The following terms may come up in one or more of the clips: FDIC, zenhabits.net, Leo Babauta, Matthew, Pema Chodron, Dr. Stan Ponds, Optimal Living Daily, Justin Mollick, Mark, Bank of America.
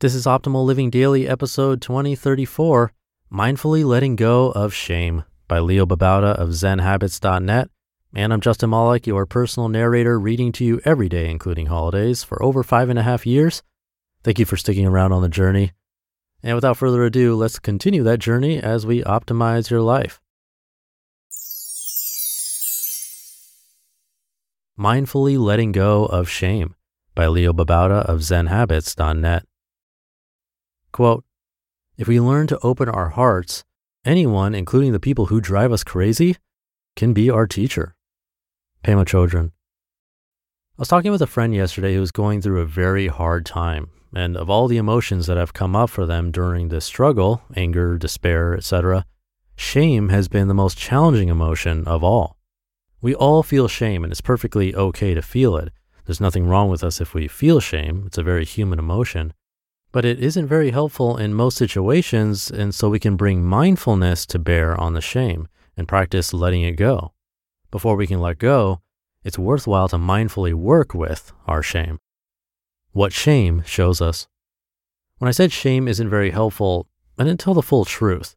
This is Optimal Living Daily, episode 2034, Mindfully Letting Go of Shame, by Leo Babauta of zenhabits.net. And I'm Justin Mollick, your personal narrator, reading to you every day, including holidays, for over 5.5 years. Thank you for sticking around on the journey. And without further ado, let's continue that journey as we optimize your life. Mindfully Letting Go of Shame, by Leo Babauta of zenhabits.net. Quote, if we learn to open our hearts, anyone, including the people who drive us crazy, can be our teacher. Pema Chodron. I was talking with a friend yesterday who was going through a very hard time, and of all the emotions that have come up for them during this struggle, anger, despair, etc., shame has been the most challenging emotion of all. We all feel shame, and it's perfectly okay to feel it. There's nothing wrong with us if we feel shame. It's a very human emotion. But it isn't very helpful in most situations, and so we can bring mindfulness to bear on the shame and practice letting it go. Before we can let go, it's worthwhile to mindfully work with our shame. What shame shows us. When I said shame isn't very helpful, I didn't tell the full truth.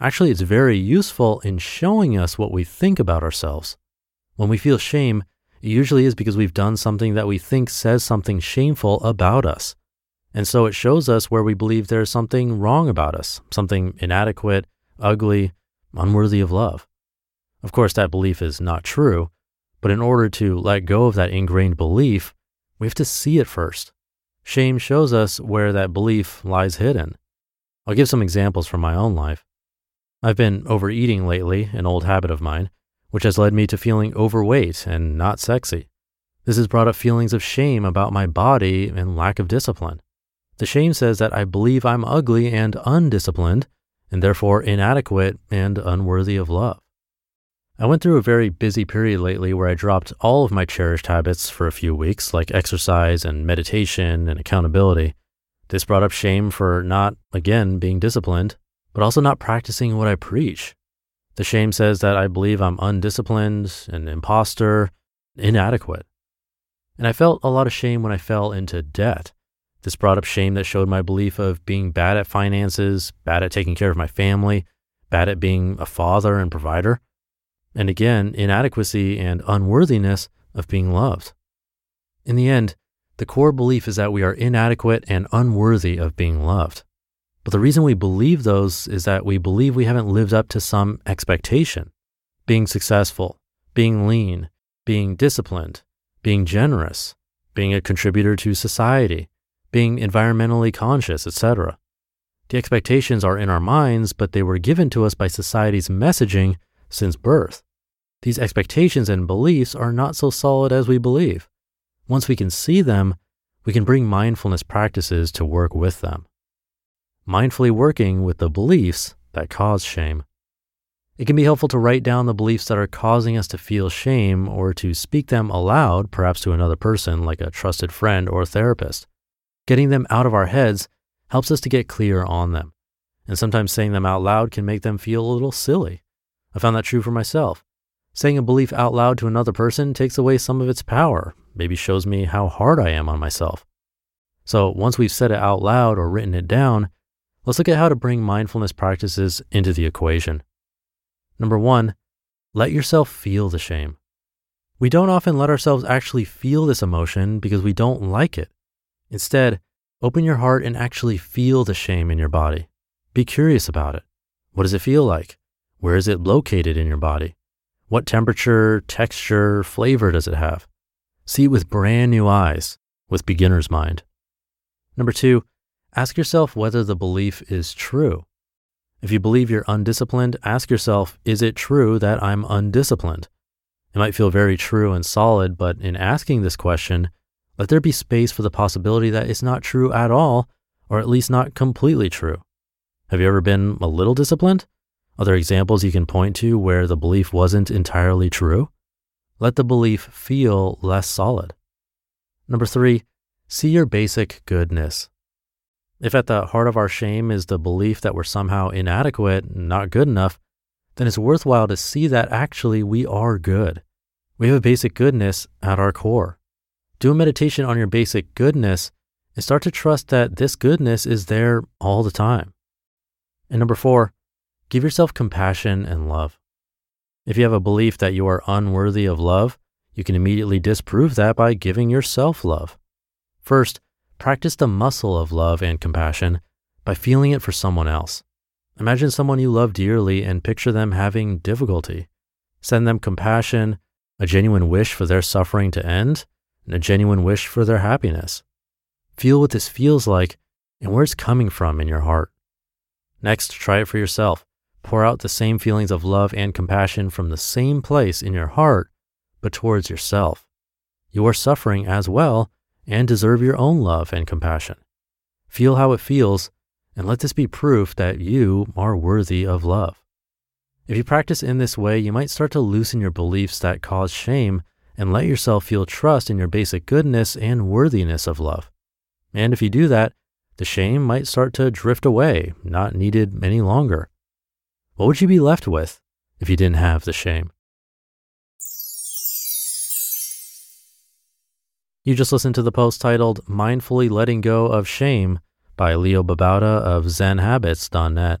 Actually, it's very useful in showing us what we think about ourselves. When we feel shame, it usually is because we've done something that we think says something shameful about us. And so it shows us where we believe there's something wrong about us, something inadequate, ugly, unworthy of love. Of course, that belief is not true, but in order to let go of that ingrained belief, we have to see it first. Shame shows us where that belief lies hidden. I'll give some examples from my own life. I've been overeating lately, an old habit of mine, which has led me to feeling overweight and not sexy. This has brought up feelings of shame about my body and lack of discipline. The shame says that I believe I'm ugly and undisciplined, and therefore inadequate and unworthy of love. I went through a very busy period lately where I dropped all of my cherished habits for a few weeks, like exercise and meditation and accountability. This brought up shame for not, again, being disciplined, but also not practicing what I preach. The shame says that I believe I'm undisciplined, an imposter, inadequate. And I felt a lot of shame when I fell into debt. This brought up shame that showed my belief of being bad at finances, bad at taking care of my family, bad at being a father and provider, and again, inadequacy and unworthiness of being loved. In the end, the core belief is that we are inadequate and unworthy of being loved. But the reason we believe those is that we believe we haven't lived up to some expectation. Being successful, being lean, being disciplined, being generous, being a contributor to society, being environmentally conscious, etc. The expectations are in our minds, but they were given to us by society's messaging since birth. These expectations and beliefs are not so solid as we believe. Once we can see them, we can bring mindfulness practices to work with them. Mindfully working with the beliefs that cause shame. It can be helpful to write down the beliefs that are causing us to feel shame or to speak them aloud, perhaps to another person like a trusted friend or therapist. Getting them out of our heads helps us to get clear on them. And sometimes saying them out loud can make them feel a little silly. I found that true for myself. Saying a belief out loud to another person takes away some of its power, maybe shows me how hard I am on myself. So once we've said it out loud or written it down, let's look at how to bring mindfulness practices into the equation. Number 1, let yourself feel the shame. We don't often let ourselves actually feel this emotion because we don't like it. Instead, open your heart and actually feel the shame in your body. Be curious about it. What does it feel like? Where is it located in your body? What temperature, texture, flavor does it have? See with brand new eyes, with beginner's mind. Number 2, ask yourself whether the belief is true. If you believe you're undisciplined, ask yourself, is it true that I'm undisciplined? It might feel very true and solid, but in asking this question, let there be space for the possibility that it's not true at all, or at least not completely true. Have you ever been a little disciplined? Are there examples you can point to where the belief wasn't entirely true? Let the belief feel less solid. Number 3, see your basic goodness. If at the heart of our shame is the belief that we're somehow inadequate, not good enough, then it's worthwhile to see that actually we are good. We have a basic goodness at our core. Do a meditation on your basic goodness and start to trust that this goodness is there all the time. And number 4, give yourself compassion and love. If you have a belief that you are unworthy of love, you can immediately disprove that by giving yourself love. First, practice the muscle of love and compassion by feeling it for someone else. Imagine someone you love dearly and picture them having difficulty. Send them compassion, a genuine wish for their suffering to end, and a genuine wish for their happiness. Feel what this feels like and where it's coming from in your heart. Next, try it for yourself. Pour out the same feelings of love and compassion from the same place in your heart, but towards yourself. You are suffering as well and deserve your own love and compassion. Feel how it feels, and let this be proof that you are worthy of love. If you practice in this way, you might start to loosen your beliefs that cause shame and let yourself feel trust in your basic goodness and worthiness of love. And if you do that, the shame might start to drift away, not needed any longer. What would you be left with if you didn't have the shame? You just listened to the post titled Mindfully Letting Go of Shame by Leo Babauta of zenhabits.net.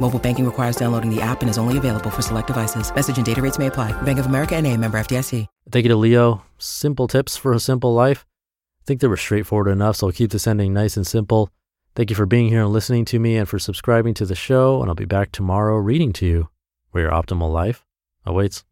Mobile banking requires downloading the app and is only available for select devices. Message and data rates may apply. Bank of America NA, member FDIC. Thank you to Leo. Simple tips for a simple life. I think they were straightforward enough, so I'll keep this ending nice and simple. Thank you for being here and listening to me and for subscribing to the show. And I'll be back tomorrow reading to you where your optimal life awaits.